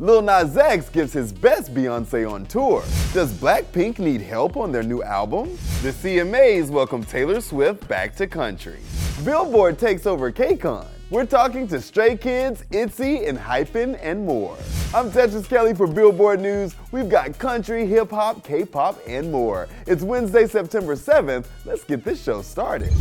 Lil Nas X gives his best Beyoncé on tour. Does BLACKPINK need help on their new album? The CMAs welcome Taylor Swift back to country. Billboard takes over K-Con. We're talking to Stray Kids, ITZY, and Hyphen, and more. I'm Tetris Kelly for Billboard News. We've got country, hip-hop, K-pop, and more. It's Wednesday, September 7th. Let's get this show started.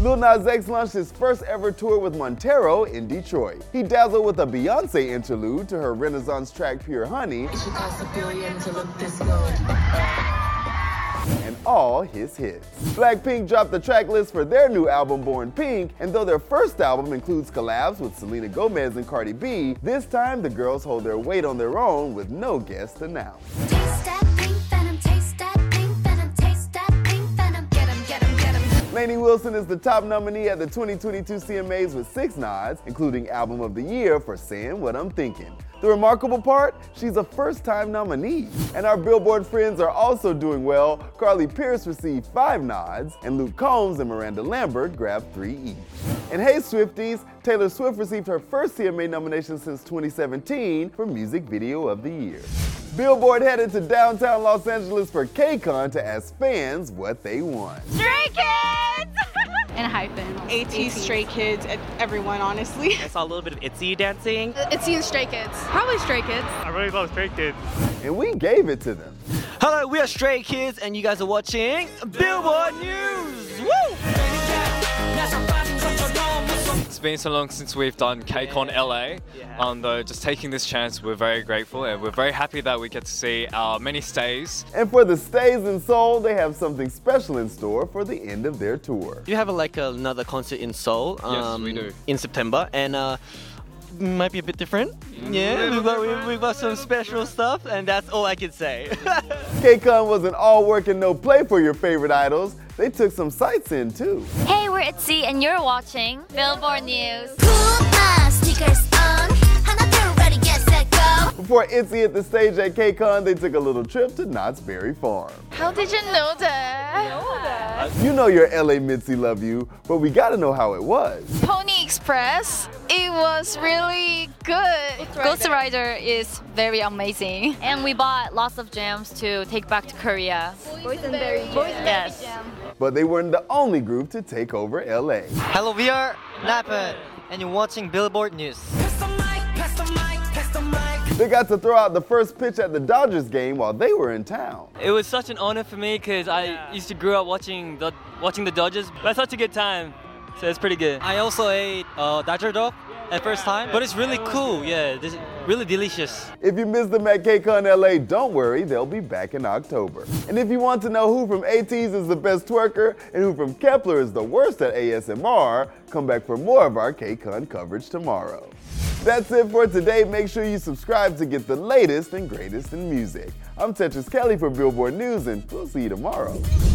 Lil Nas X launched his first ever tour with Montero in Detroit. He dazzled with a Beyoncé interlude to her Renaissance track Pure Honey. It should cost $1 billion to look this good. And all his hits. BLACKPINK dropped the track list for their new album Born Pink, and though their first album includes collabs with Selena Gomez and Cardi B, this time the girls hold their weight on their own with no guest announced. Wilson is the top nominee at the 2022 CMAs with 6 nods, including Album of the Year for Sayin' What I'm Thinkin'. The remarkable part? She's a first-time nominee. And our Billboard friends are also doing well. Carly Pearce received 5 nods, and Luke Combs and Miranda Lambert grabbed 3 each. And hey Swifties, Taylor Swift received her first CMA nomination since 2017 for Music Video of the Year. Billboard headed to downtown Los Angeles for K-Con to ask fans what they want. Stray Kids! And Hyphen. ATEEZ, Stray Kids, everyone, honestly. I saw a little bit of ITZY dancing. ITZY and Stray Kids. Probably Stray Kids. I really love Stray Kids. And we gave it to them. Hello, we are Stray Kids, and you guys are watching Billboard News! Woo! It's been so long since we've done K-Con LA. Though just taking this chance, we're very grateful and we're very happy that we get to see our many stays. And for the stays in Seoul, they have something special in store for the end of their tour. You have another concert in Seoul. Yes, we do. In September, and might be a bit different. Yeah, we've got some special stuff, and that's all I can say. K-Con wasn't all work and no play for your favorite idols. They took some sights in too. Hey, we're ITZY and you're watching Billboard News. Before ITZY hit the stage at K-Con, they took a little trip to Knott's Berry Farm. How did you know that? You know your LA Mitzi love you, but we gotta know how it was. Pony Express, it was really good. Ghost Rider is very amazing. And we bought lots of jams to take back to Korea. Boysenberry jam. Yes. But they weren't the only group to take over LA. Hello, we are Nappa, and you're watching Billboard News. They got to throw out the first pitch at the Dodgers game while they were in town. It was such an honor for me because I used to grow up watching the Dodgers. But it's such a good time, so it's pretty good. I also ate Dodger dog at first time, but it's really cool. Yeah, this is really delicious. If you missed them at K-Con LA, don't worry, they'll be back in October. And if you want to know who from ATEEZ is the best twerker and who from Kepler is the worst at ASMR, come back for more of our K-Con coverage tomorrow. That's it for today. Make sure you subscribe to get the latest and greatest in music. I'm Tetris Kelly for Billboard News, and we'll see you tomorrow.